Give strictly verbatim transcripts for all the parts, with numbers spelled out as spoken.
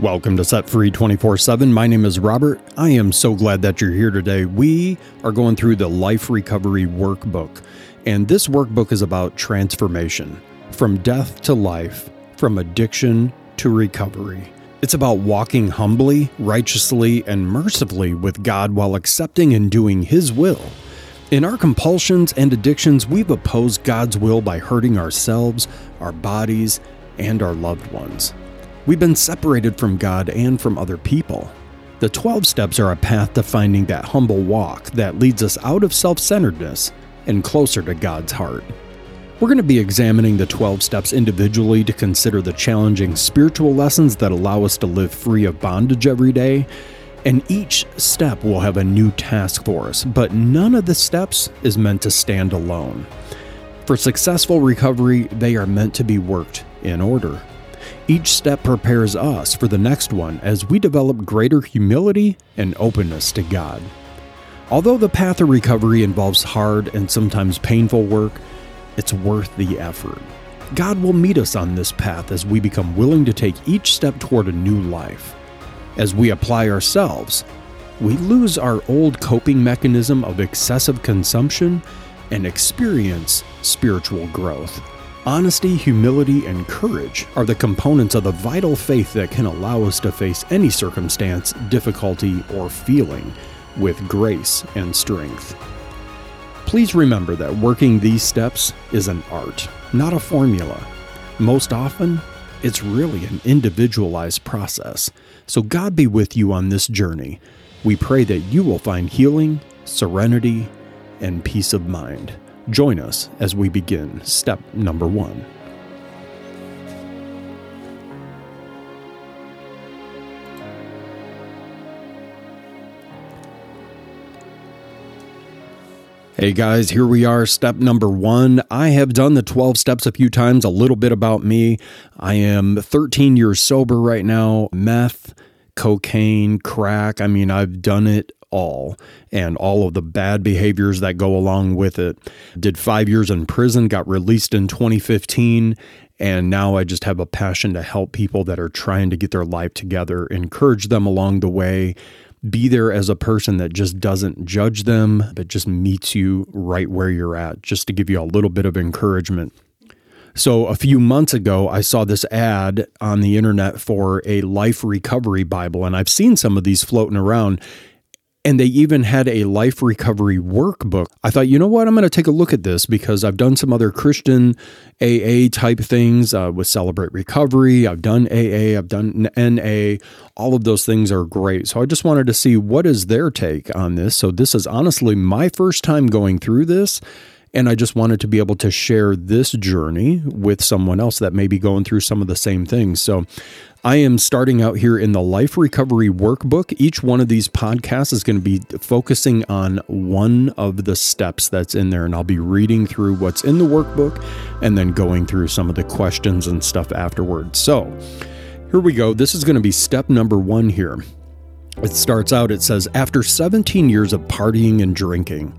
Welcome to Set Free twenty-four seven. My name is Robert. I am so glad that you're here today. We are going through the Life Recovery Workbook, and this workbook is about transformation from death to life, from addiction to recovery. It's about walking humbly, righteously, and mercifully with God while accepting and doing His will. In our compulsions and addictions, we've opposed God's will by hurting ourselves, our bodies, and our loved ones. We've been separated from God and from other people. The twelve steps are a path to finding that humble walk that leads us out of self-centeredness and closer to God's heart. We're going to be examining the twelve steps individually to consider the challenging spiritual lessons that allow us to live free of bondage every day. And each step will have a new task for us, but none of the steps is meant to stand alone. For successful recovery, they are meant to be worked in order. Each step prepares us for the next one as we develop greater humility and openness to God. Although the path of recovery involves hard and sometimes painful work, it's worth the effort. God will meet us on this path as we become willing to take each step toward a new life. As we apply ourselves, we lose our old coping mechanism of excessive consumption and experience spiritual growth. Honesty, humility, and courage are the components of the vital faith that can allow us to face any circumstance, difficulty, or feeling with grace and strength. Please remember that working these steps is an art, not a formula. Most often, it's really an individualized process. So God be with you on this journey. We pray that you will find healing, serenity, and peace of mind. Join us as we begin step number one. Hey guys, here we are, step number one. I have done the twelve steps a few times. A little bit about me. I am thirteen years sober right now. Meth, cocaine, crack. I mean, I've done it all and all of the bad behaviors that go along with it. Did five years in prison, got released in twenty fifteen, and now I just have a passion to help people that are trying to get their life together, encourage them along the way, be there as a person that just doesn't judge them, but just meets you right where you're at, just to give you a little bit of encouragement. So a few months ago, I saw this ad on the internet for a Life Recovery Bible, and I've seen some of these floating around. And they even had a Life Recovery Workbook. I thought, you know what? I'm going to take a look at this because I've done some other Christian A A type things uh, with Celebrate Recovery. I've done A A. I've done N A. All of those things are great. So I just wanted to see what is their take on this. So this is honestly my first time going through this. And I just wanted to be able to share this journey with someone else that may be going through some of the same things. So I am starting out here in the Life Recovery Workbook. Each one of these podcasts is going to be focusing on one of the steps that's in there, and I'll be reading through what's in the workbook and then going through some of the questions and stuff afterwards. So here we go. This is going to be step number one here. It starts out, it says, after seventeen years of partying and drinking,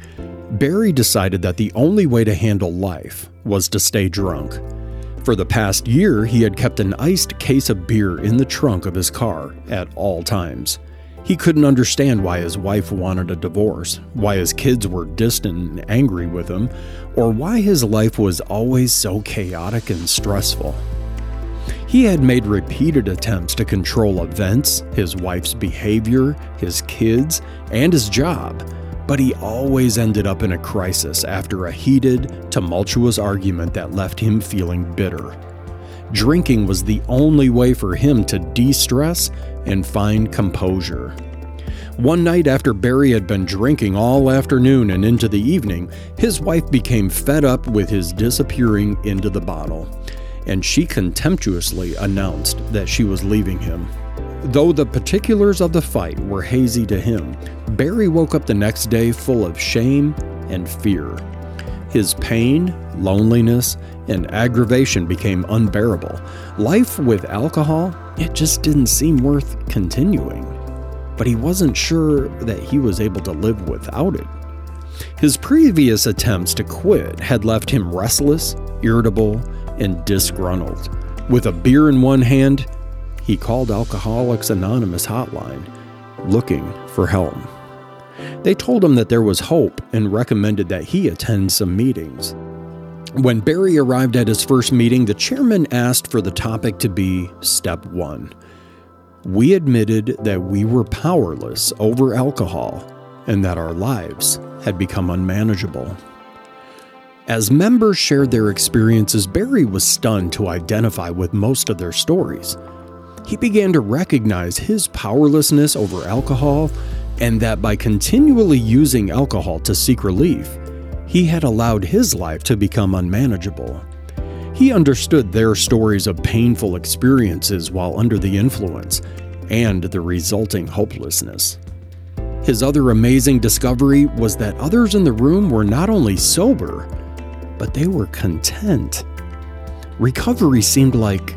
Barry decided that the only way to handle life was to stay drunk. For the past year, he had kept an iced case of beer in the trunk of his car at all times. He couldn't understand why his wife wanted a divorce, why his kids were distant and angry with him, or why his life was always so chaotic and stressful. He had made repeated attempts to control events, his wife's behavior, his kids, and his job. But he always ended up in a crisis after a heated, tumultuous argument that left him feeling bitter. Drinking was the only way for him to de-stress and find composure. One night after Barry had been drinking all afternoon and into the evening, his wife became fed up with his disappearing into the bottle, and she contemptuously announced that she was leaving him. Though the particulars of the fight were hazy to him, Barry woke up the next day full of shame and fear. His pain, loneliness, and aggravation became unbearable. Life with alcohol, it just didn't seem worth continuing. But he wasn't sure that he was able to live without it. His previous attempts to quit had left him restless, irritable, and disgruntled. With a beer in one hand, he called Alcoholics Anonymous hotline, looking for help. They told him that there was hope and recommended that he attend some meetings. When Barry arrived at his first meeting, the chairman asked for the topic to be Step One. We admitted that we were powerless over alcohol and that our lives had become unmanageable. As members shared their experiences, Barry was stunned to identify with most of their stories. He began to recognize his powerlessness over alcohol and that by continually using alcohol to seek relief, he had allowed his life to become unmanageable. He understood their stories of painful experiences while under the influence and the resulting hopelessness. His other amazing discovery was that others in the room were not only sober, but they were content. Recovery seemed like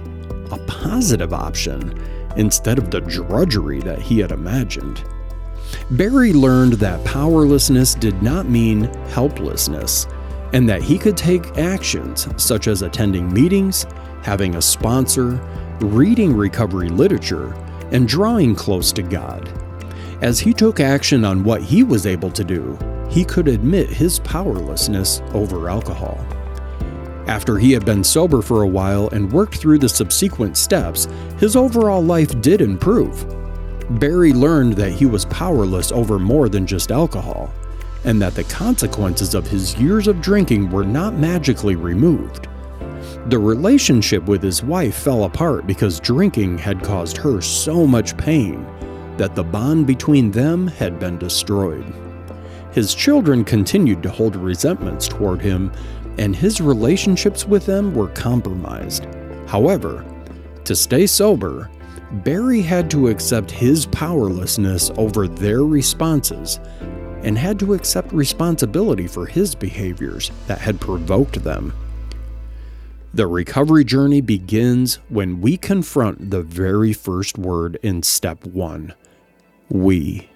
a positive option instead of the drudgery that he had imagined. Barry learned that powerlessness did not mean helplessness, and that he could take actions such as attending meetings, having a sponsor, reading recovery literature, and drawing close to God. As he took action on what he was able to do, he could admit his powerlessness over alcohol. After he had been sober for a while and worked through the subsequent steps, his overall life did improve. Barry learned that he was powerless over more than just alcohol, and that the consequences of his years of drinking were not magically removed. The relationship with his wife fell apart because drinking had caused her so much pain that the bond between them had been destroyed. His children continued to hold resentments toward him, and his relationships with them were compromised. However, to stay sober, Barry had to accept his powerlessness over their responses and had to accept responsibility for his behaviors that had provoked them. The recovery journey begins when we confront the very first word in Step One, we.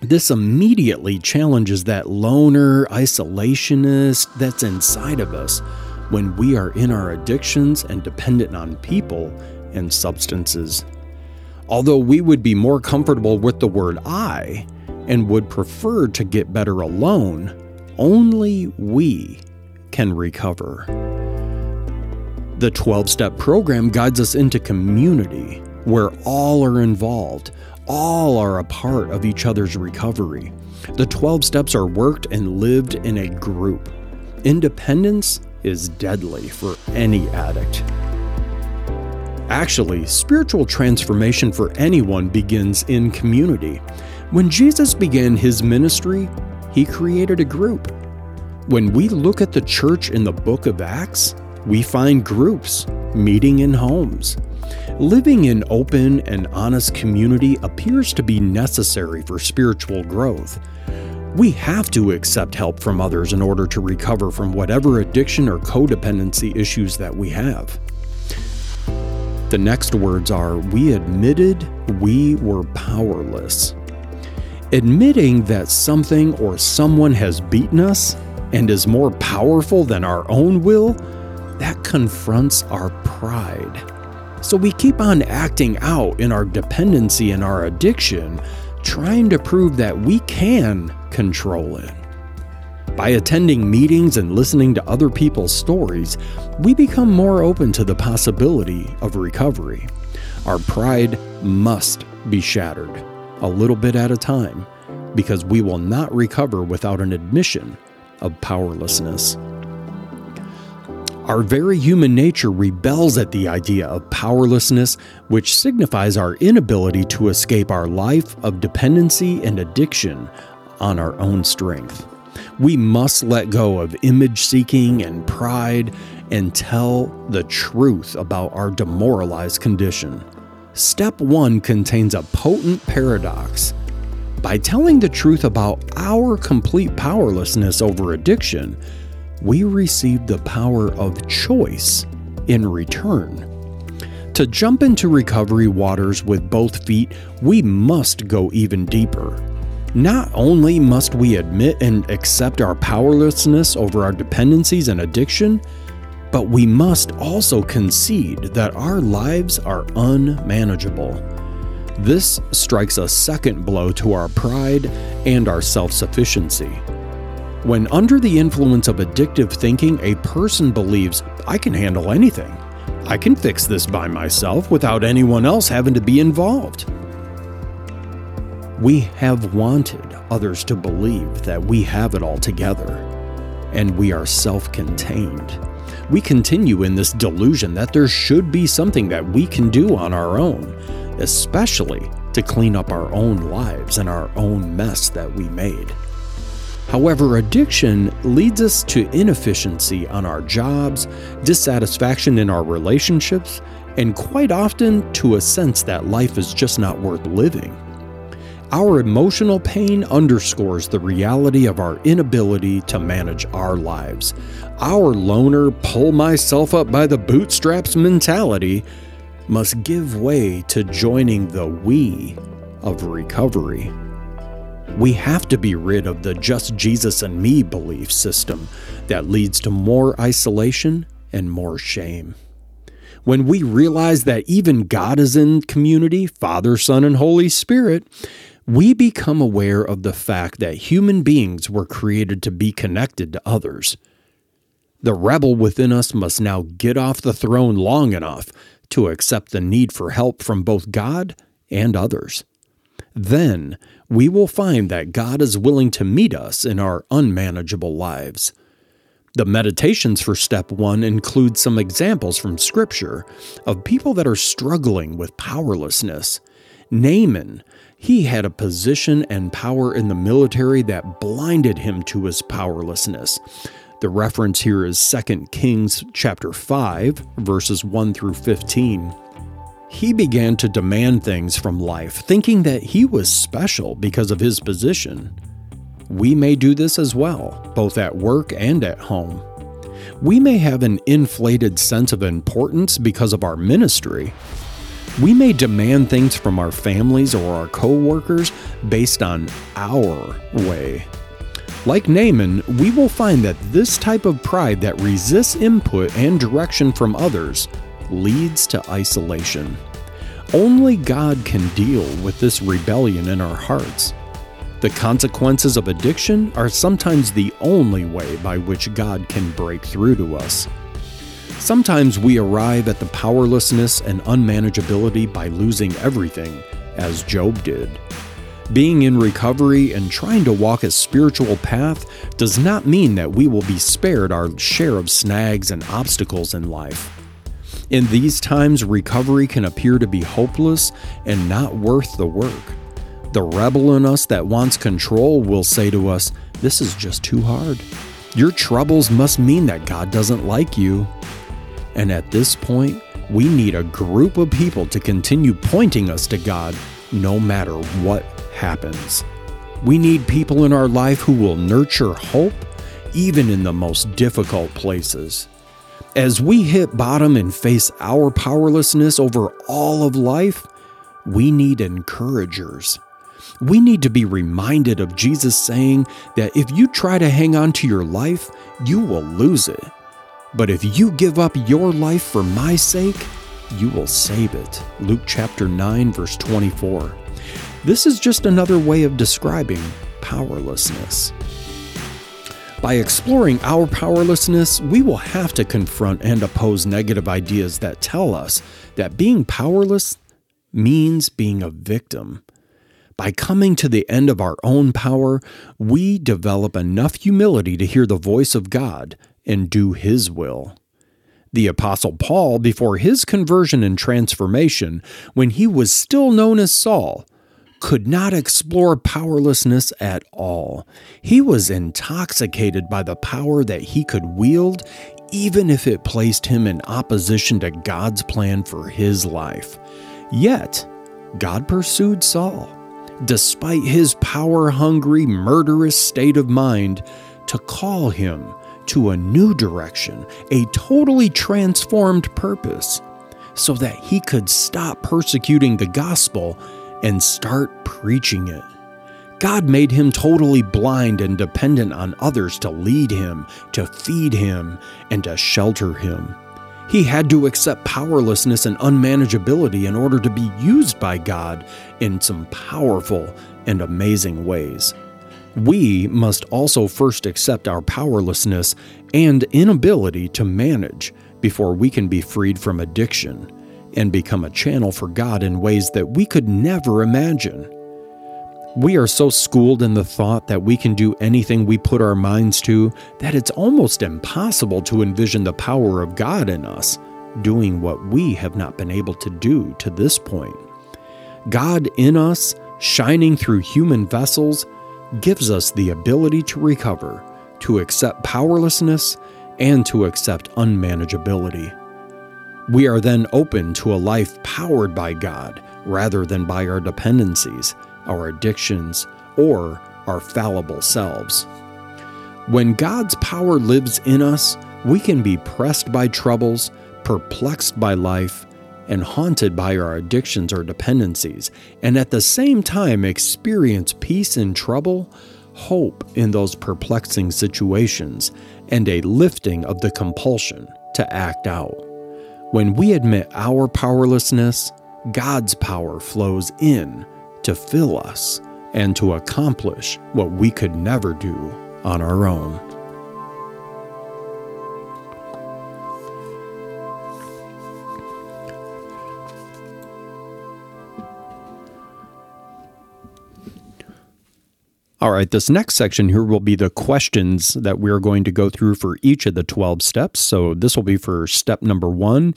This immediately challenges that loner, isolationist that's inside of us when we are in our addictions and dependent on people and substances. Although we would be more comfortable with the word I and would prefer to get better alone, only we can recover. The twelve-step program guides us into community where all are involved, all are a part of each other's recovery. The twelve steps are worked and lived in a group. Independence is deadly for any addict. Actually, spiritual transformation for anyone begins in community. When Jesus began his ministry, he created a group. When we look at the church in the book of Acts, we find groups meeting in homes. Living in open and honest community appears to be necessary for spiritual growth. We have to accept help from others in order to recover from whatever addiction or codependency issues that we have. The next words are, we admitted we were powerless. Admitting that something or someone has beaten us and is more powerful than our own will, that confronts our pride. So we keep on acting out in our dependency and our addiction, trying to prove that we can control it. By attending meetings and listening to other people's stories, we become more open to the possibility of recovery. Our pride must be shattered, a little bit at a time, because we will not recover without an admission of powerlessness. Our very human nature rebels at the idea of powerlessness, which signifies our inability to escape our life of dependency and addiction on our own strength. We must let go of image-seeking and pride and tell the truth about our demoralized condition. Step one contains a potent paradox. By telling the truth about our complete powerlessness over addiction, we receive the power of choice in return. To jump into recovery waters with both feet, we must go even deeper. Not only must we admit and accept our powerlessness over our dependencies and addiction, But we must also concede that our lives are unmanageable. This strikes a second blow to our pride and our self-sufficiency. When under the influence of addictive thinking, a person believes, I can handle anything. I can fix this by myself without anyone else having to be involved. We have wanted others to believe that we have it all together, and we are self-contained. We continue in this delusion that there should be something that we can do on our own, especially to clean up our own lives and our own mess that we made. However, addiction leads us to inefficiency on our jobs, dissatisfaction in our relationships, and quite often to a sense that life is just not worth living. Our emotional pain underscores the reality of our inability to manage our lives. Our loner, pull myself up by the bootstraps mentality must give way to joining the we of recovery. We have to be rid of the just Jesus and me belief system that leads to more isolation and more shame. When we realize that even God is in community, Father, Son, and Holy Spirit, we become aware of the fact that human beings were created to be connected to others. The rebel within us must now get off the throne long enough to accept the need for help from both God and others. Then we will find that God is willing to meet us in our unmanageable lives. The meditations for step one include some examples from Scripture of people that are struggling with powerlessness. Naaman, he had a position and power in the military that blinded him to his powerlessness. The reference here is Second Kings chapter five, verses one through fifteen. He began to demand things from life, thinking that he was special because of his position. We may do this as well, both at work and at home. We may have an inflated sense of importance because of our ministry. We may demand things from our families or our co-workers based on our way. Like Naaman, we will find that this type of pride that resists input and direction from others leads to isolation. Only God can deal with this rebellion in our hearts. The consequences of addiction are sometimes the only way by which God can break through to us. Sometimes we arrive at the powerlessness and unmanageability by losing everything, as Job did. Being in recovery and trying to walk a spiritual path does not mean that we will be spared our share of snags and obstacles in life. In these times, recovery can appear to be hopeless and not worth the work. The rebel in us that wants control will say to us, "This is just too hard. Your troubles must mean that God doesn't like you." And at this point, we need a group of people to continue pointing us to God no matter what happens. We need people in our life who will nurture hope, even in the most difficult places. As we hit bottom and face our powerlessness over all of life, we need encouragers. We need to be reminded of Jesus saying that if you try to hang on to your life, you will lose it. But if you give up your life for my sake, you will save it. Luke chapter nine, verse twenty-four. This is just another way of describing powerlessness. By exploring our powerlessness, we will have to confront and oppose negative ideas that tell us that being powerless means being a victim. By coming to the end of our own power, we develop enough humility to hear the voice of God and do His will. The Apostle Paul, before his conversion and transformation, when he was still known as Saul, could not explore powerlessness at all. He was intoxicated by the power that he could wield, even if it placed him in opposition to God's plan for his life. Yet, God pursued Saul, despite his power-hungry, murderous state of mind, to call him to a new direction, a totally transformed purpose, so that he could stop persecuting the gospel and start preaching it. God made him totally blind and dependent on others to lead him, to feed him, and to shelter him. He had to accept powerlessness and unmanageability in order to be used by God in some powerful and amazing ways. We must also first accept our powerlessness and inability to manage before we can be freed from addiction and become a channel for God in ways that we could never imagine. We are so schooled in the thought that we can do anything we put our minds to that it's almost impossible to envision the power of God in us doing what we have not been able to do to this point. God in us, shining through human vessels, gives us the ability to recover, to accept powerlessness, and to accept unmanageability. We are then open to a life powered by God rather than by our dependencies, our addictions, or our fallible selves. When God's power lives in us, we can be pressed by troubles, perplexed by life, and haunted by our addictions or dependencies, and at the same time experience peace in trouble, hope in those perplexing situations, and a lifting of the compulsion to act out. When we admit our powerlessness, God's power flows in to fill us and to accomplish what we could never do on our own. All right, this next section here will be the questions that we're going to go through for each of the twelve steps. So this will be for step number one.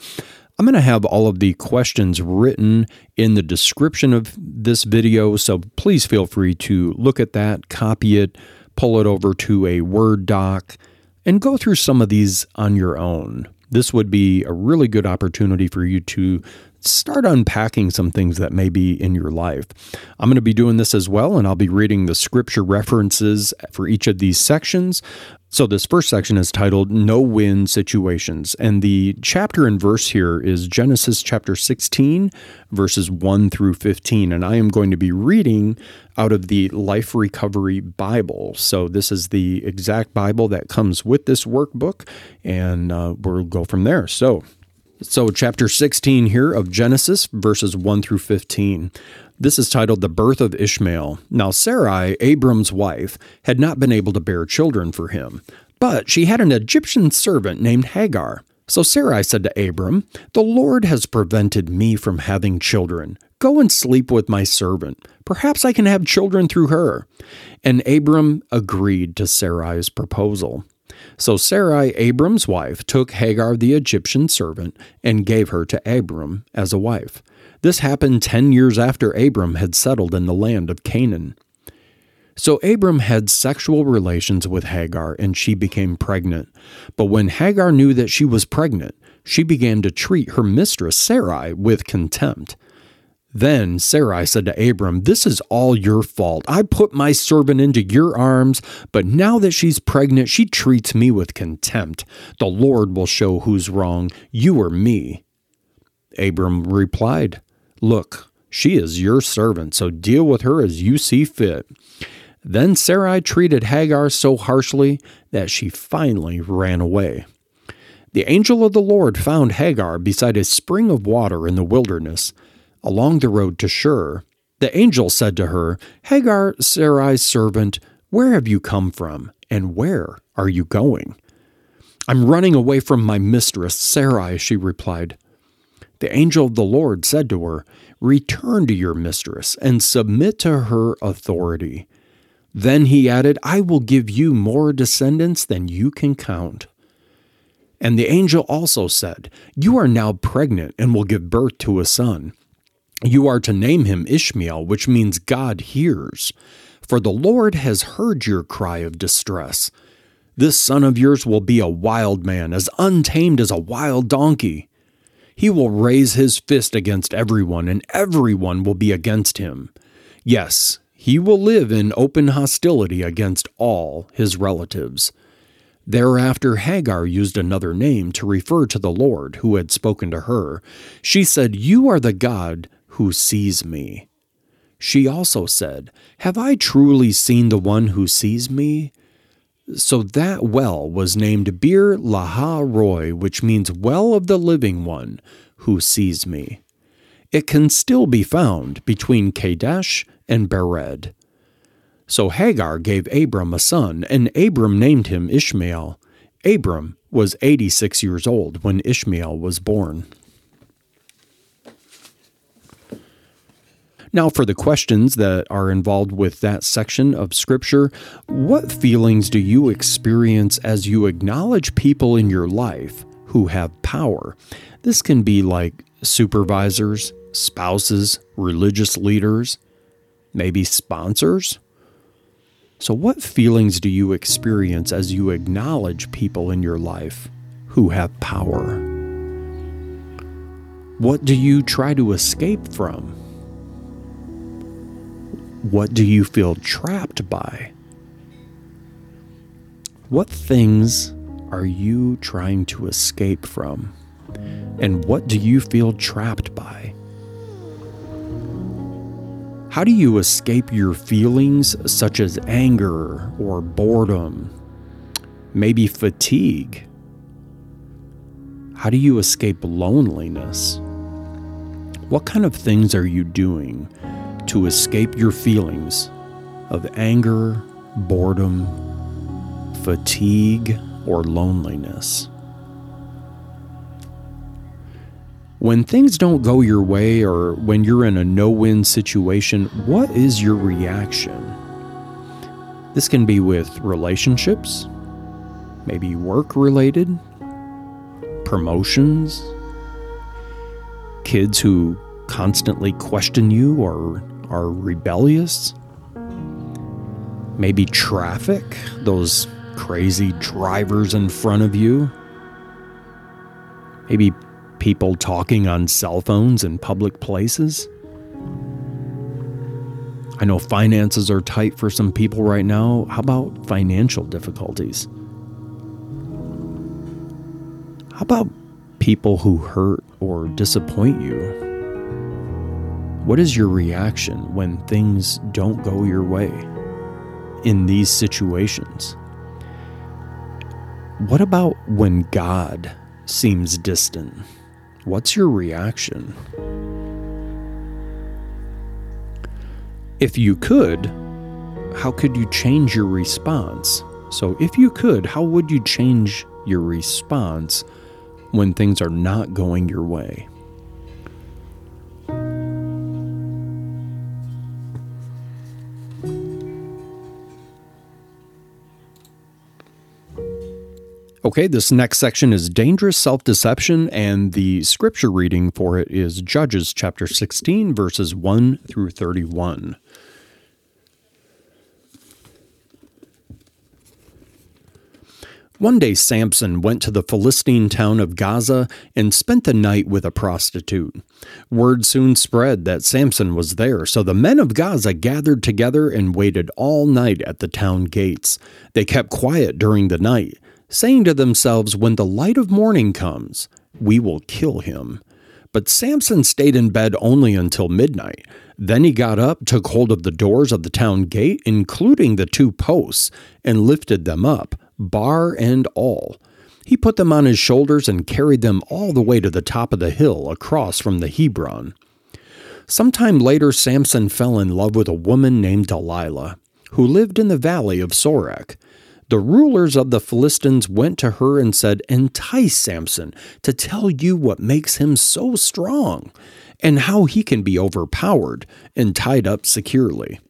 I'm going to have all of the questions written in the description of this video, so please feel free to look at that, copy it, pull it over to a Word doc, and go through some of these on your own. This would be a really good opportunity for you to start unpacking some things that may be in your life. I'm going to be doing this as well, and I'll be reading the scripture references for each of these sections. So this first section is titled No-Win Situations, and the chapter and verse here is Genesis chapter sixteen, verses one through fifteen, and I am going to be reading out of the Life Recovery Bible. So this is the exact Bible that comes with this workbook, and uh, we'll go from there. So, so chapter sixteen here of Genesis, verses one through fifteen. This is titled The Birth of Ishmael. Now Sarai, Abram's wife, had not been able to bear children for him, but she had an Egyptian servant named Hagar. So Sarai said to Abram, "The Lord has prevented me from having children. Go and sleep with my servant. Perhaps I can have children through her." And Abram agreed to Sarai's proposal. So Sarai, Abram's wife, took Hagar the Egyptian servant and gave her to Abram as a wife. This happened ten years after Abram had settled in the land of Canaan. So Abram had sexual relations with Hagar, and she became pregnant. But when Hagar knew that she was pregnant, she began to treat her mistress Sarai with contempt. Then Sarai said to Abram, "This is all your fault. I put my servant into your arms, but now that she's pregnant, she treats me with contempt. The Lord will show who's wrong, you or me." Abram replied, "Look, she is your servant, so deal with her as you see fit." Then Sarai treated Hagar so harshly that she finally ran away. The angel of the Lord found Hagar beside a spring of water in the wilderness, along the road to Shur. The angel said to her, "Hagar, Sarai's servant, where have you come from, and where are you going?" "I'm running away from my mistress, Sarai," she replied. The angel of the Lord said to her, "Return to your mistress and submit to her authority." Then he added, "I will give you more descendants than you can count." And the angel also said, "You are now pregnant and will give birth to a son. You are to name him Ishmael, which means God hears, for the Lord has heard your cry of distress. This son of yours will be a wild man, as untamed as a wild donkey. He will raise his fist against everyone, and everyone will be against him. Yes, he will live in open hostility against all his relatives." Thereafter, Hagar used another name to refer to the Lord who had spoken to her. She said, "You are the God who sees me." She also said, "Have I truly seen the one who sees me?" So that well was named Bir Laha Roy, which means well of the living one who sees me. It can still be found between Kadesh and Bered. So Hagar gave Abram a son, and Abram named him Ishmael. Abram was eighty-six years old when Ishmael was born. Now for the questions that are involved with that section of Scripture, what feelings do you experience as you acknowledge people in your life who have power? This can be like supervisors, spouses, religious leaders, maybe sponsors. So what feelings do you experience as you acknowledge people in your life who have power? What do you try to escape from? What do you feel trapped by? What things are you trying to escape from? And what do you feel trapped by? How do you escape your feelings such as anger or boredom, maybe fatigue? How do you escape loneliness? What kind of things are you doing to escape your feelings of anger, boredom, fatigue, or loneliness? When things don't go your way or when you're in a no-win situation, what is your reaction? This can be with relationships, maybe work-related, promotions, kids who constantly question you or are rebellious. Maybe traffic, those crazy drivers in front of you. Maybe people talking on cell phones in public places. I know finances are tight for some people right now. How about financial difficulties? How about people who hurt or disappoint you? What is your reaction when things don't go your way in these situations? What about when God seems distant? What's your reaction? If you could, how could you change your response? So if you could, how would you change your response when things are not going your way? Okay, this next section is Dangerous Self-Deception, and the scripture reading for it is Judges chapter sixteen, verses one through thirty-one. One day Samson went to the Philistine town of Gaza and spent the night with a prostitute. Word soon spread that Samson was there, so the men of Gaza gathered together and waited all night at the town gates. They kept quiet during the night, saying to themselves, "When the light of morning comes, we will kill him." But Samson stayed in bed only until midnight. Then he got up, took hold of the doors of the town gate, including the two posts, and lifted them up, bar and all. He put them on his shoulders and carried them all the way to the top of the hill across from the Hebron. Sometime later, Samson fell in love with a woman named Delilah, who lived in the valley of Sorek. The rulers of the Philistines went to her and said, "Entice Samson to tell you what makes him so strong and how he can be overpowered and tied up securely.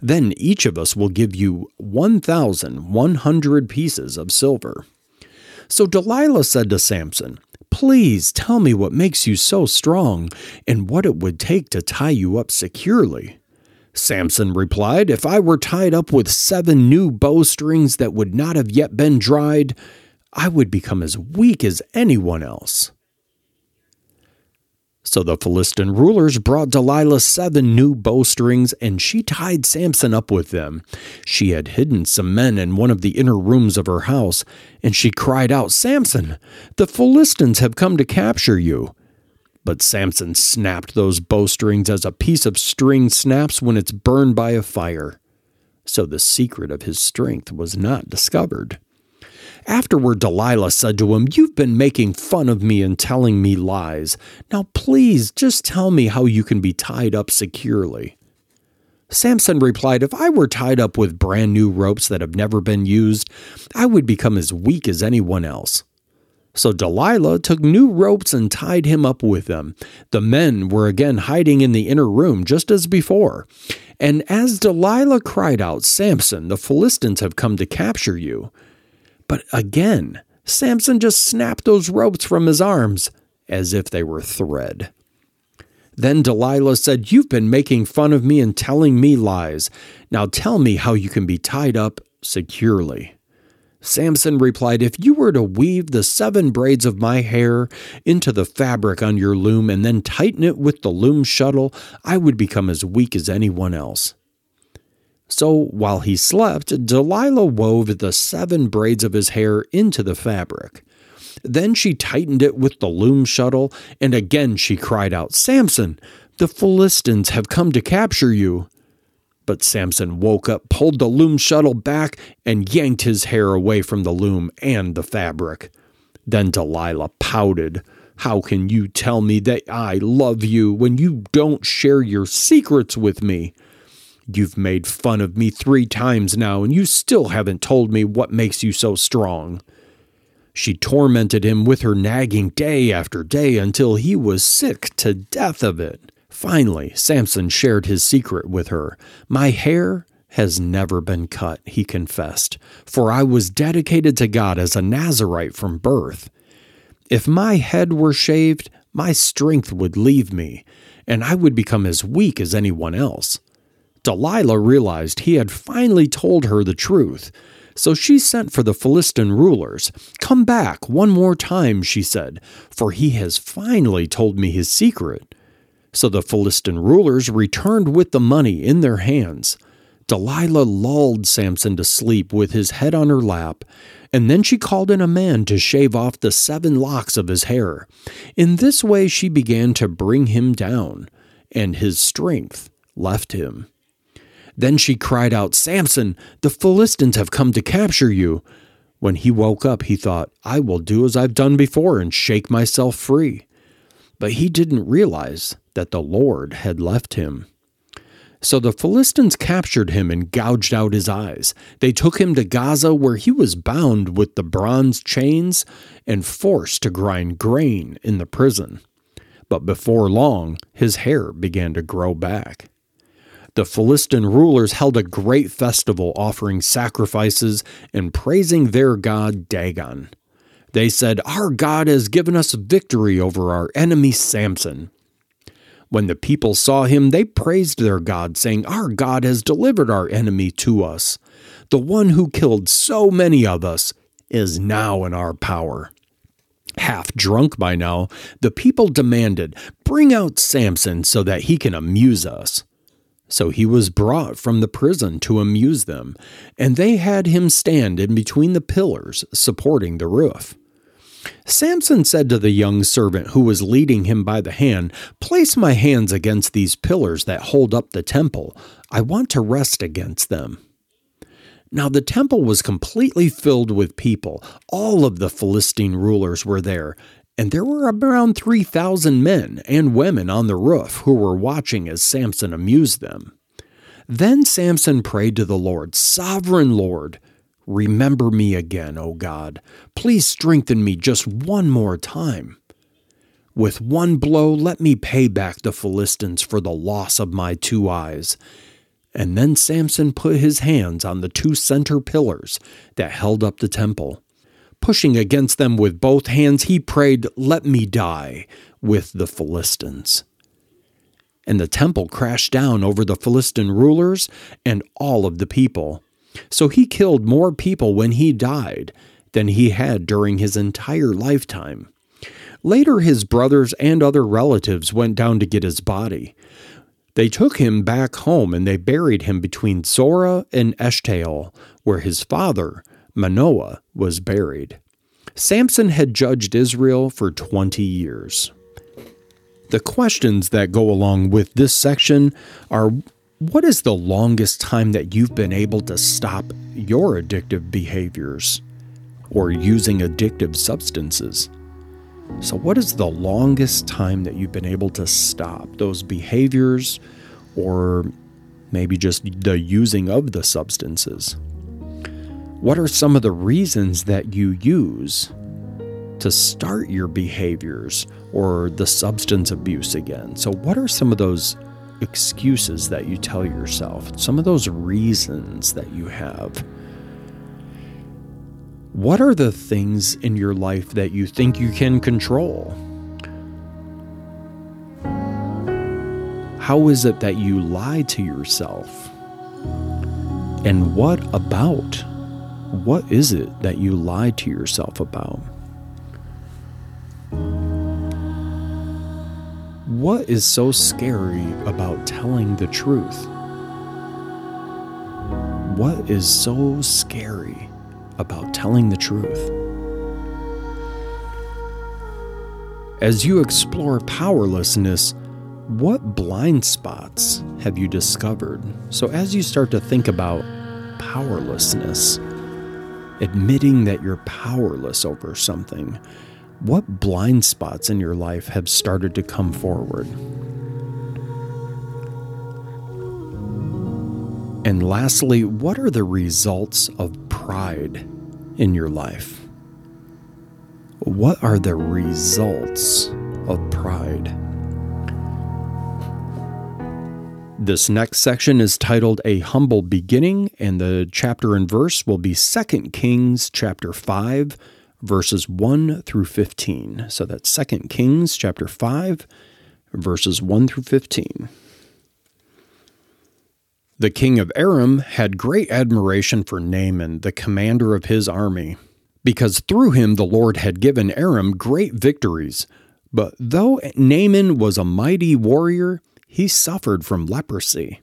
Then each of us will give you one thousand one hundred pieces of silver." So Delilah said to Samson, "Please tell me what makes you so strong and what it would take to tie you up securely." Samson replied, "If I were tied up with seven new bowstrings that would not have yet been dried, I would become as weak as anyone else." So the Philistine rulers brought Delilah seven new bowstrings, and she tied Samson up with them. She had hidden some men in one of the inner rooms of her house, and she cried out, "Samson, the Philistines have come to capture you." But Samson snapped those bowstrings as a piece of string snaps when it's burned by a fire. So the secret of his strength was not discovered. Afterward, Delilah said to him, "You've been making fun of me and telling me lies. Now please just tell me how you can be tied up securely." Samson replied, "If I were tied up with brand new ropes that have never been used, I would become as weak as anyone else." So Delilah took new ropes and tied him up with them. The men were again hiding in the inner room just as before. And as Delilah cried out, "Samson, the Philistines have come to capture you." But again, Samson just snapped those ropes from his arms as if they were thread. Then Delilah said, "You've been making fun of me and telling me lies. Now tell me how you can be tied up securely." Samson replied, "If you were to weave the seven braids of my hair into the fabric on your loom and then tighten it with the loom shuttle, I would become as weak as anyone else." So while he slept, Delilah wove the seven braids of his hair into the fabric. Then she tightened it with the loom shuttle, and again she cried out, "Samson, the Philistines have come to capture you." But Samson woke up, pulled the loom shuttle back, and yanked his hair away from the loom and the fabric. Then Delilah pouted, "How can you tell me that I love you when you don't share your secrets with me? You've made fun of me three times now, and you still haven't told me what makes you so strong." She tormented him with her nagging day after day until he was sick to death of it. Finally, Samson shared his secret with her. "My hair has never been cut," he confessed, "for I was dedicated to God as a Nazirite from birth. If my head were shaved, my strength would leave me, and I would become as weak as anyone else." Delilah realized he had finally told her the truth. So she sent for the Philistine rulers. "Come back one more time," she said, "for he has finally told me his secret." So the Philistine rulers returned with the money in their hands. Delilah lulled Samson to sleep with his head on her lap, and then she called in a man to shave off the seven locks of his hair. In this way she began to bring him down, and his strength left him. Then she cried out, "Samson, the Philistines have come to capture you." When he woke up, he thought, "I will do as I've done before and shake myself free." But he didn't realize that the Lord had left him. So the Philistines captured him and gouged out his eyes. They took him to Gaza, where he was bound with the bronze chains and forced to grind grain in the prison. But before long, his hair began to grow back. The Philistine rulers held a great festival, offering sacrifices and praising their god Dagon. They said, "Our God has given us victory over our enemy Samson." When the people saw him, they praised their God, saying, "Our God has delivered our enemy to us. The one who killed so many of us is now in our power." Half drunk by now, the people demanded, "Bring out Samson so that he can amuse us." So he was brought from the prison to amuse them, and they had him stand in between the pillars supporting the roof. Samson said to the young servant who was leading him by the hand, "Place my hands against these pillars that hold up the temple. I want to rest against them." Now the temple was completely filled with people. All of the Philistine rulers were there. And there were around three thousand men and women on the roof who were watching as Samson amused them. Then Samson prayed to the Lord, "Sovereign Lord, remember me again, O God. Please strengthen me just one more time. With one blow, let me pay back the Philistines for the loss of my two eyes." And then Samson put his hands on the two center pillars that held up the temple. Pushing against them with both hands, he prayed, "Let me die with the Philistines." And the temple crashed down over the Philistine rulers and all of the people. So he killed more people when he died than he had during his entire lifetime. Later, his brothers and other relatives went down to get his body. They took him back home and they buried him between Zorah and Eshtaol, where his father Manoah was buried. Samson had judged Israel for twenty years. The questions that go along with this section are, what is the longest time that you've been able to stop your addictive behaviors or using addictive substances? So what is the longest time that you've been able to stop those behaviors or maybe just the using of the substances? What are some of the reasons that you use to start your behaviors or the substance abuse again? So what are some of those excuses that you tell yourself? Some of those reasons that you have? What are the things in your life that you think you can control? How is it that you lie to yourself? And what about? What is it that you lie to yourself about? What is so scary about telling the truth? What is so scary about telling the truth? As you explore powerlessness, what blind spots have you discovered? So as you start to think about powerlessness, admitting that you're powerless over something, what blind spots in your life have started to come forward? And lastly, what are the results of pride in your life? What are the results of pride? This next section is titled A Humble Beginning, and the chapter and verse will be Second Kings chapter five, verses one through fifteen. So that's Second Kings chapter five, verses one through fifteen. The king of Aram had great admiration for Naaman, the commander of his army, because through him the Lord had given Aram great victories. But though Naaman was a mighty warrior, he suffered from leprosy.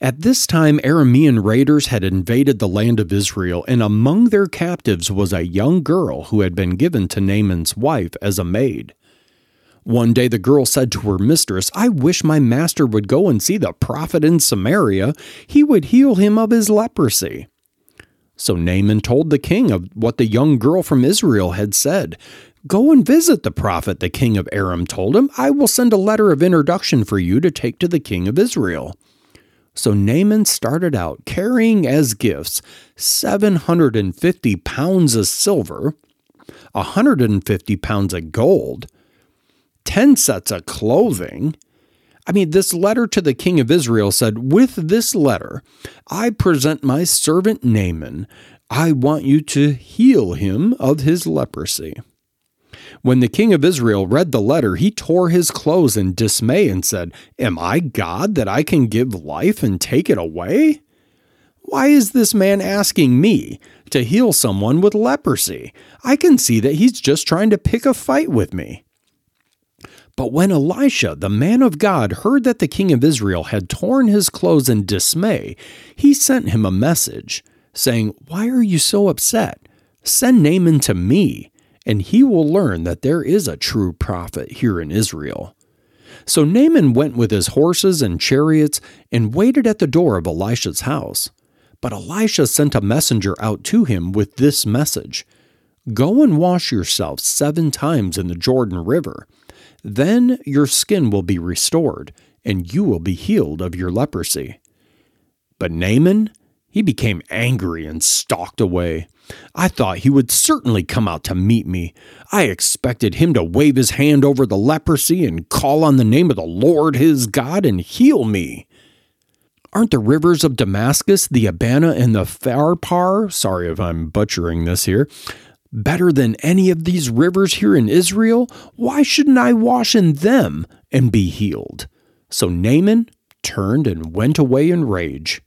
At this time, Aramean raiders had invaded the land of Israel, and among their captives was a young girl who had been given to Naaman's wife as a maid. One day the girl said to her mistress, "I wish my master would go and see the prophet in Samaria. He would heal him of his leprosy." So Naaman told the king of what the young girl from Israel had said. "Go and visit the prophet," the king of Aram told him. "I will send a letter of introduction for you to take to the king of Israel." So Naaman started out carrying as gifts seven hundred fifty pounds of silver, one hundred fifty pounds of gold, ten sets of clothing. I mean, this letter to the king of Israel said, "With this letter, I present my servant Naaman. I want you to heal him of his leprosy." When the king of Israel read the letter, he tore his clothes in dismay and said, "Am I God that I can give life and take it away? Why is this man asking me to heal someone with leprosy? I can see that he's just trying to pick a fight with me." But when Elisha, the man of God, heard that the king of Israel had torn his clothes in dismay, he sent him a message saying, "Why are you so upset? Send Naaman to me, and he will learn that there is a true prophet here in Israel." So Naaman went with his horses and chariots and waited at the door of Elisha's house. But Elisha sent a messenger out to him with this message: "Go and wash yourself seven times in the Jordan River. Then your skin will be restored, and you will be healed of your leprosy." But Naaman, he became angry and stalked away. "I thought he would certainly come out to meet me. I expected him to wave his hand over the leprosy and call on the name of the Lord his God and heal me. Aren't the rivers of Damascus, the Abana, and the Pharpar, sorry if I'm butchering this here, better than any of these rivers here in Israel? Why shouldn't I wash in them and be healed?" So Naaman turned and went away in rage.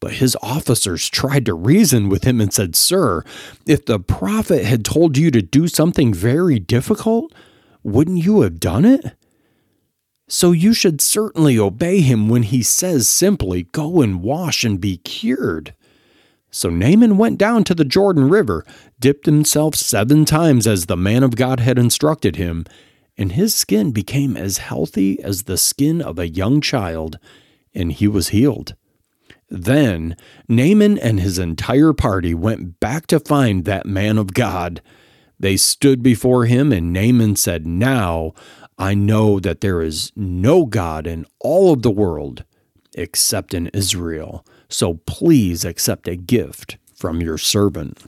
But his officers tried to reason with him and said, "Sir, if the prophet had told you to do something very difficult, wouldn't you have done it? So you should certainly obey him when he says simply, 'Go and wash and be cured.'" So Naaman went down to the Jordan River, dipped himself seven times as the man of God had instructed him, and his skin became as healthy as the skin of a young child, and he was healed. Then Naaman and his entire party went back to find that man of God. They stood before him, and Naaman said, "Now I know that there is no God in all of the world except in Israel. So please accept a gift from your servant."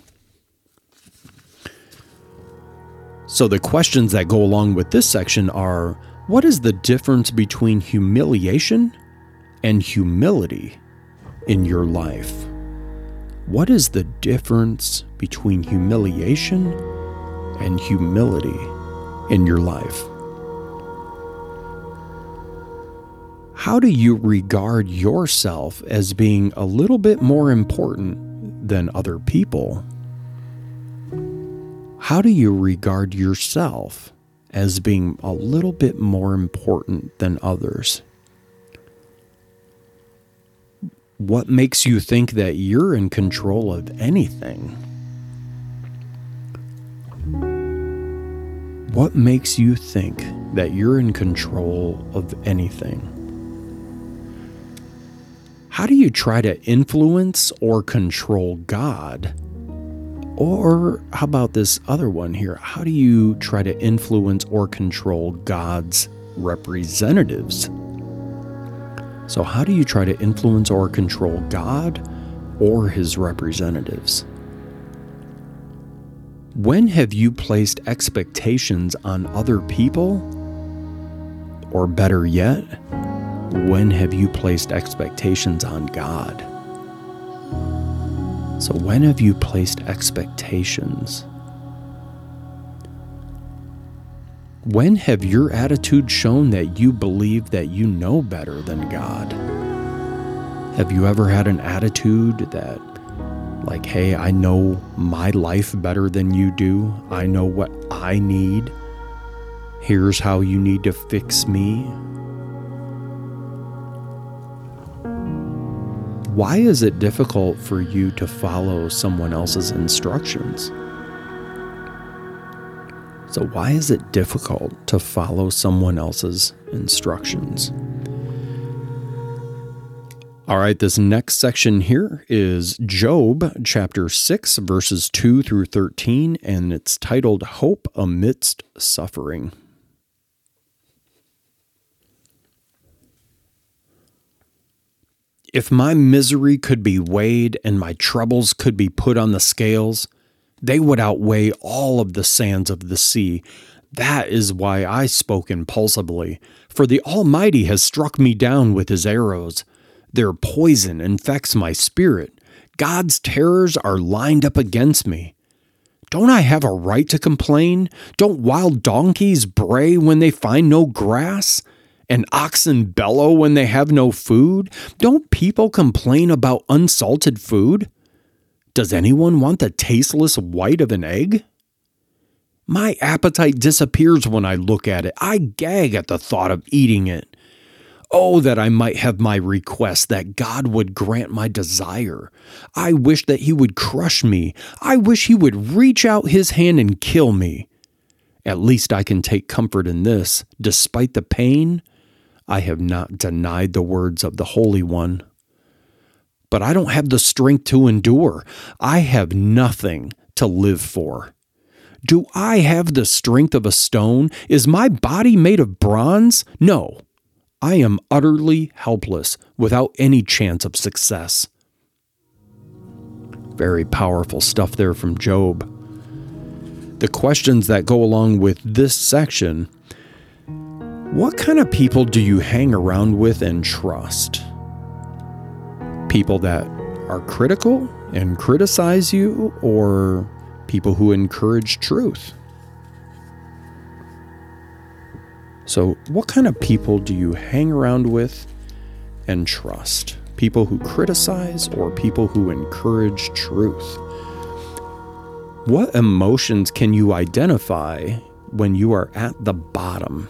So the questions that go along with this section are, what is the difference between humiliation and humility in your life? What is the difference between humiliation and humility in your life? How do you regard yourself as being a little bit more important than other people? How do you regard yourself as being a little bit more important than others? What makes you think that you're in control of anything? What makes you think that you're in control of anything? How do you try to influence or control God? Or how about this other one here? How do you try to influence or control God's representatives? So how do you try to influence or control God or his representatives? When have you placed expectations on other people? Or better yet, when have you placed expectations on God? So when have you placed expectations? When have your attitude shown that you believe that you know better than God? Have you ever had an attitude that, like, hey, I know my life better than you do. I know what I need. Here's how you need to fix me. Why is it difficult for you to follow someone else's instructions? So why is it difficult to follow someone else's instructions? All right, this next section here is Job chapter six, verses two through thirteen, and it's titled Hope Amidst Suffering. If my misery could be weighed and my troubles could be put on the scales, they would outweigh all of the sands of the sea. That is why I spoke impulsively, for the Almighty has struck me down with his arrows. Their poison infects my spirit. God's terrors are lined up against me. Don't I have a right to complain? Don't wild donkeys bray when they find no grass? And oxen bellow when they have no food? Don't people complain about unsalted food? Does anyone want the tasteless white of an egg? My appetite disappears when I look at it. I gag at the thought of eating it. Oh, that I might have my request, that God would grant my desire. I wish that he would crush me. I wish he would reach out his hand and kill me. At least I can take comfort in this. Despite the pain, I have not denied the words of the Holy One. But I don't have the strength to endure. I have nothing to live for. Do I have the strength of a stone? Is my body made of bronze? No, I am utterly helpless without any chance of success. Very powerful stuff there from Job. The questions that go along with this section: what kind of people do you hang around with and trust? People that are critical and criticize you, or people who encourage truth? So what kind of people do you hang around with and trust? People who criticize or people who encourage truth? What emotions can you identify when you are at the bottom?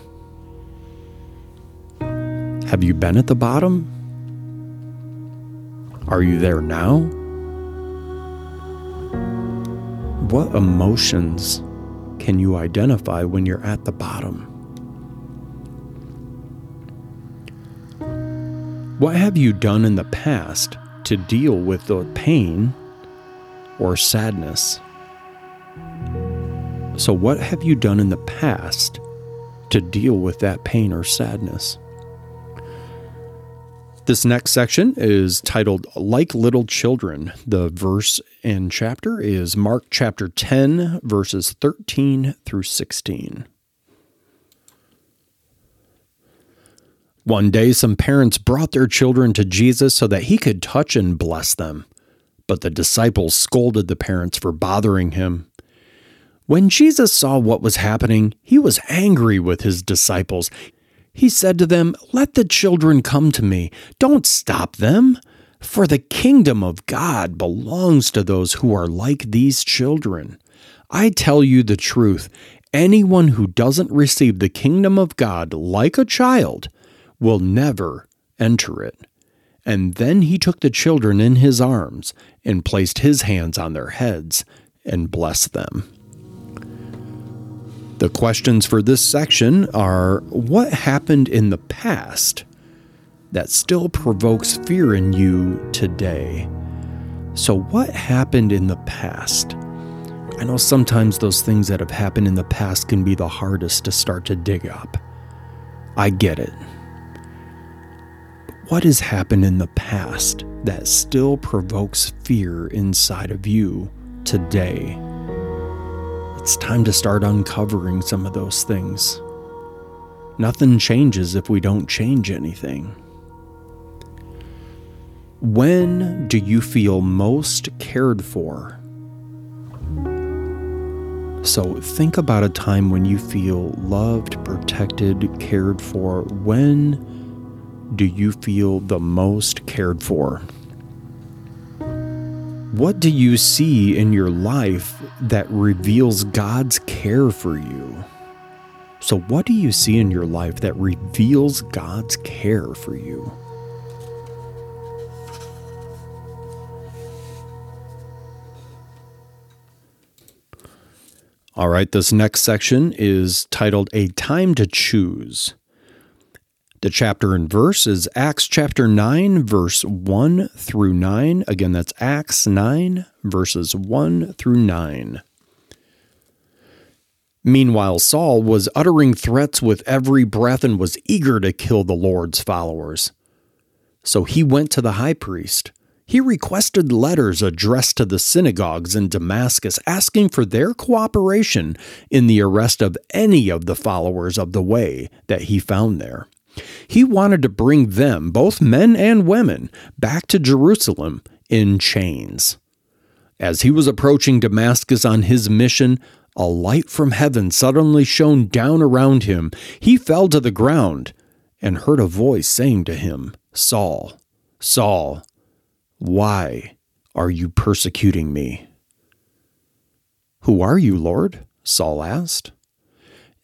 Have you been at the bottom? Are you there now? What emotions can you identify when you're at the bottom? What have you done in the past to deal with the pain or sadness? So what have you done in the past to deal with that pain or sadness? This next section is titled, Like Little Children. The verse and chapter is Mark chapter ten, verses thirteen through sixteen. One day, some parents brought their children to Jesus so that he could touch and bless them. But the disciples scolded the parents for bothering him. When Jesus saw what was happening, he was angry with his disciples. He said to them, "Let the children come to me. Don't stop them, for the kingdom of God belongs to those who are like these children. I tell you the truth, anyone who doesn't receive the kingdom of God like a child will never enter it." And then he took the children in his arms and placed his hands on their heads and blessed them. The questions for this section are, what happened in the past that still provokes fear in you today? So what happened in the past? I know sometimes those things that have happened in the past can be the hardest to start to dig up. I get it. What has happened in the past that still provokes fear inside of you today? It's time to start uncovering some of those things. Nothing changes if we don't change anything. When do you feel most cared for? So think about a time when you feel loved, protected, cared for. When do you feel the most cared for? What do you see in your life that reveals God's care for you? So what do you see in your life that reveals God's care for you? All right, this next section is titled A Time to Choose. The chapter and verse is Acts chapter nine, verse one through nine. Again, that's Acts nine, verses one through nine. Meanwhile, Saul was uttering threats with every breath and was eager to kill the Lord's followers. So he went to the high priest. He requested letters addressed to the synagogues in Damascus, asking for their cooperation in the arrest of any of the followers of the way that he found there. He wanted to bring them, both men and women, back to Jerusalem in chains. As he was approaching Damascus on his mission, a light from heaven suddenly shone down around him. He fell to the ground and heard a voice saying to him, "Saul, Saul, why are you persecuting me?" "Who are you, Lord?" Saul asked.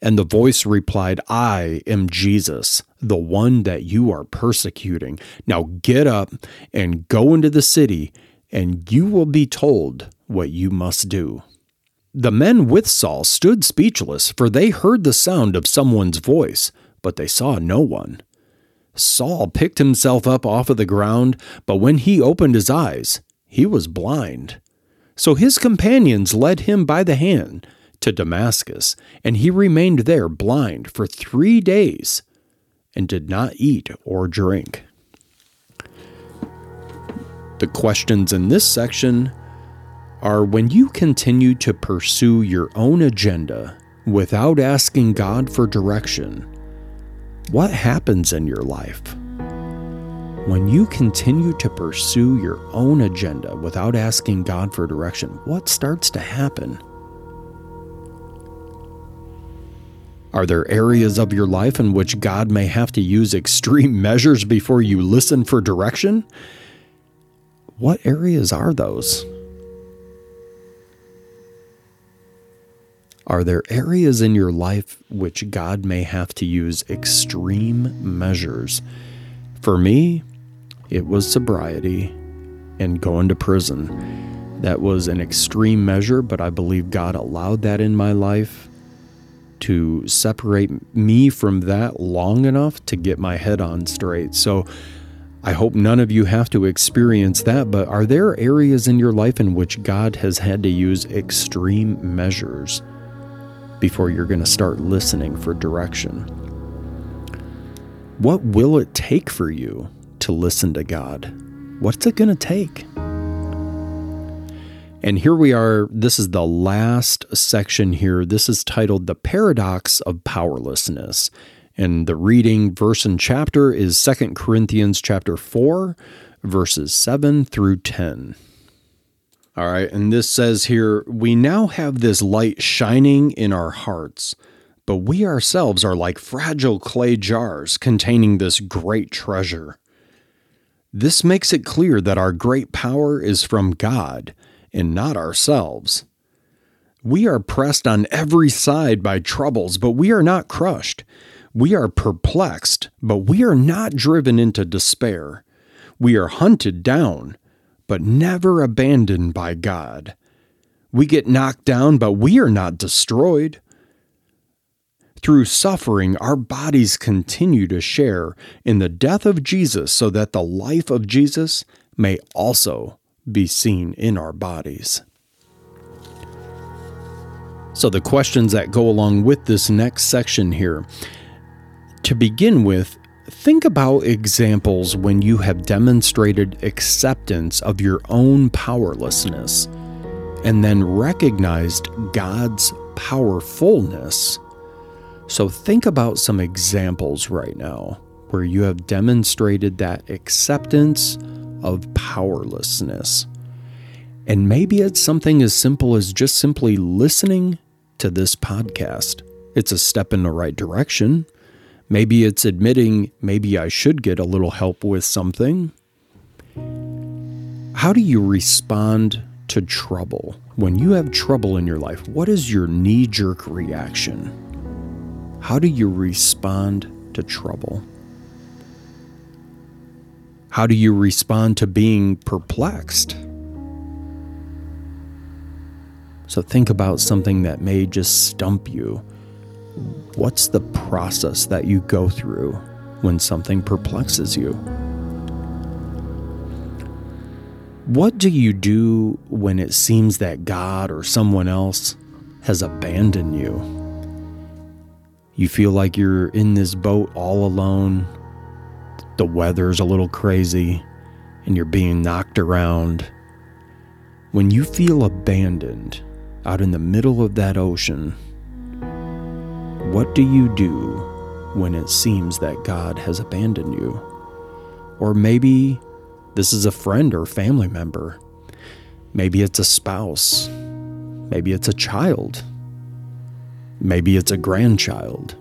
And the voice replied, "I am Jesus, the one that you are persecuting. Now get up and go into the city, and you will be told what you must do." The men with Saul stood speechless, for they heard the sound of someone's voice, but they saw no one. Saul picked himself up off of the ground, but when he opened his eyes, he was blind. So his companions led him by the hand to Damascus, and he remained there blind for three days and did not eat or drink. The questions in this section are, when you continue to pursue your own agenda without asking God for direction, what happens in your life? When you continue to pursue your own agenda without asking God for direction, what starts to happen? Are there areas of your life in which God may have to use extreme measures before you listen for direction? What areas are those? Are there areas in your life which God may have to use extreme measures? For me, it was sobriety and going to prison. That was an extreme measure, but I believe God allowed that in my life to separate me from that long enough to get my head on straight. So I hope none of you have to experience that, but are there areas in your life in which God has had to use extreme measures before you're going to start listening for direction? What will it take for you to listen to God? What's it going to take? And here we are. This is the last section here. This is titled The Paradox of Powerlessness. And the reading verse and chapter is Second Corinthians chapter four, verses seven through ten. All right, and this says here, we now have this light shining in our hearts, but we ourselves are like fragile clay jars containing this great treasure. This makes it clear that our great power is from God and not ourselves. We are pressed on every side by troubles, but we are not crushed. We are perplexed, but we are not driven into despair. We are hunted down, but never abandoned by God. We get knocked down, but we are not destroyed. Through suffering, our bodies continue to share in the death of Jesus so that the life of Jesus may also be seen in our bodies. So the questions that go along with this next section here. To begin with, think about examples when you have demonstrated acceptance of your own powerlessness and then recognized God's powerfulness. So think about some examples right now where you have demonstrated that acceptance of powerlessness. And maybe it's something as simple as just simply listening to this podcast. It's a step in the right direction. Maybe it's admitting, maybe I should get a little help with something. How do you respond to trouble? When you have trouble in your life, what is your knee-jerk reaction? How do you respond to trouble? How do you respond to being perplexed? So think about something that may just stump you. What's the process that you go through when something perplexes you? What do you do when it seems that God or someone else has abandoned you? You feel like you're in this boat all alone, the weather's a little crazy, and you're being knocked around. When you feel abandoned out in the middle of that ocean, what do you do when it seems that God has abandoned you? Or maybe this is a friend or family member. Maybe it's a spouse. Maybe it's a child. Maybe it's a grandchild.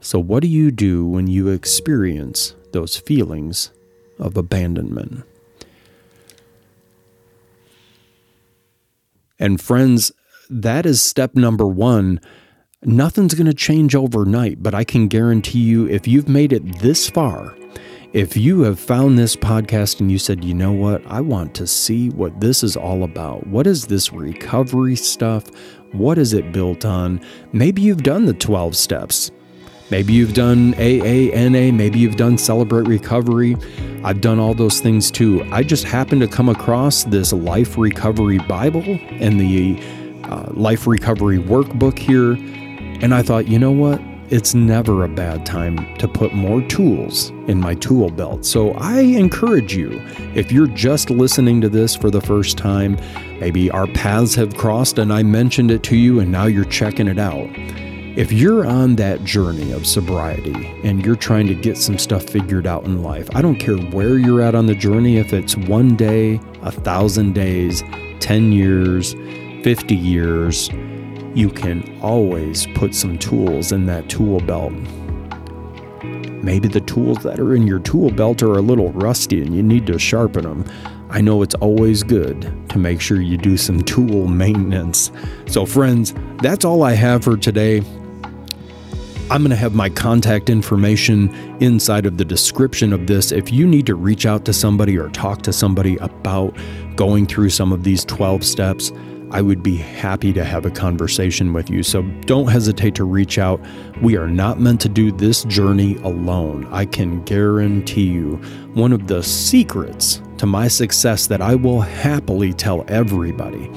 So what do you do when you experience those feelings of abandonment? And friends, that is step number one. Nothing's going to change overnight, but I can guarantee you if you've made it this far, if you have found this podcast and you said, you know what, I want to see what this is all about. What is this recovery stuff? What is it built on? Maybe you've done the twelve steps. Maybe you've done A A N A. Maybe you've done Celebrate Recovery. I've done all those things too. I just happened to come across this Life Recovery Bible and the uh, Life Recovery Workbook here. And I thought, you know what? It's never a bad time to put more tools in my tool belt. So I encourage you, if you're just listening to this for the first time, maybe our paths have crossed and I mentioned it to you and now you're checking it out. If you're on that journey of sobriety and you're trying to get some stuff figured out in life, I don't care where you're at on the journey, if it's one day, a thousand days, ten years, fifty years, you can always put some tools in that tool belt. Maybe the tools that are in your tool belt are a little rusty and you need to sharpen them. I know it's always good to make sure you do some tool maintenance. So friends, that's all I have for today. I'm going to have my contact information inside of the description of this. If you need to reach out to somebody or talk to somebody about going through some of these twelve steps, I would be happy to have a conversation with you. So don't hesitate to reach out. We are not meant to do this journey alone. I can guarantee you one of the secrets to my success that I will happily tell everybody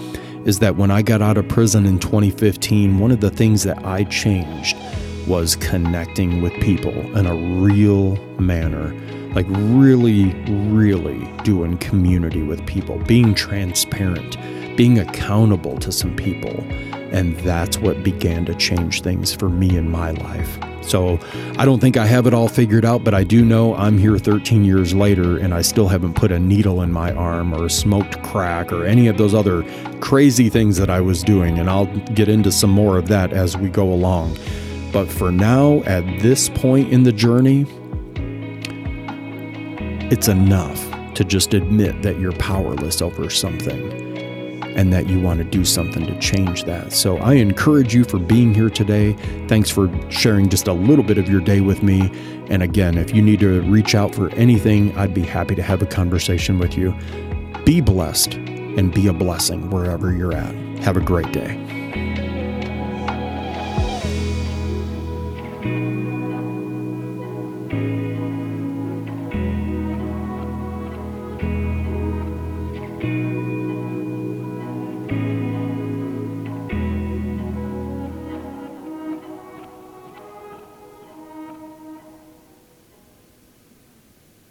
is that when I got out of prison in twenty fifteen, one of the things that I changed was connecting with people in a real manner, like really, really doing community with people, being transparent, being accountable to some people. And that's what began to change things for me in my life. So I don't think I have it all figured out, but I do know I'm here thirteen years later and I still haven't put a needle in my arm or smoked crack or any of those other crazy things that I was doing. And I'll get into some more of that as we go along. But for now, at this point in the journey, it's enough to just admit that you're powerless over something and that you want to do something to change that. So I encourage you for being here today. Thanks for sharing just a little bit of your day with me. And again, if you need to reach out for anything, I'd be happy to have a conversation with you. Be blessed and be a blessing wherever you're at. Have a great day.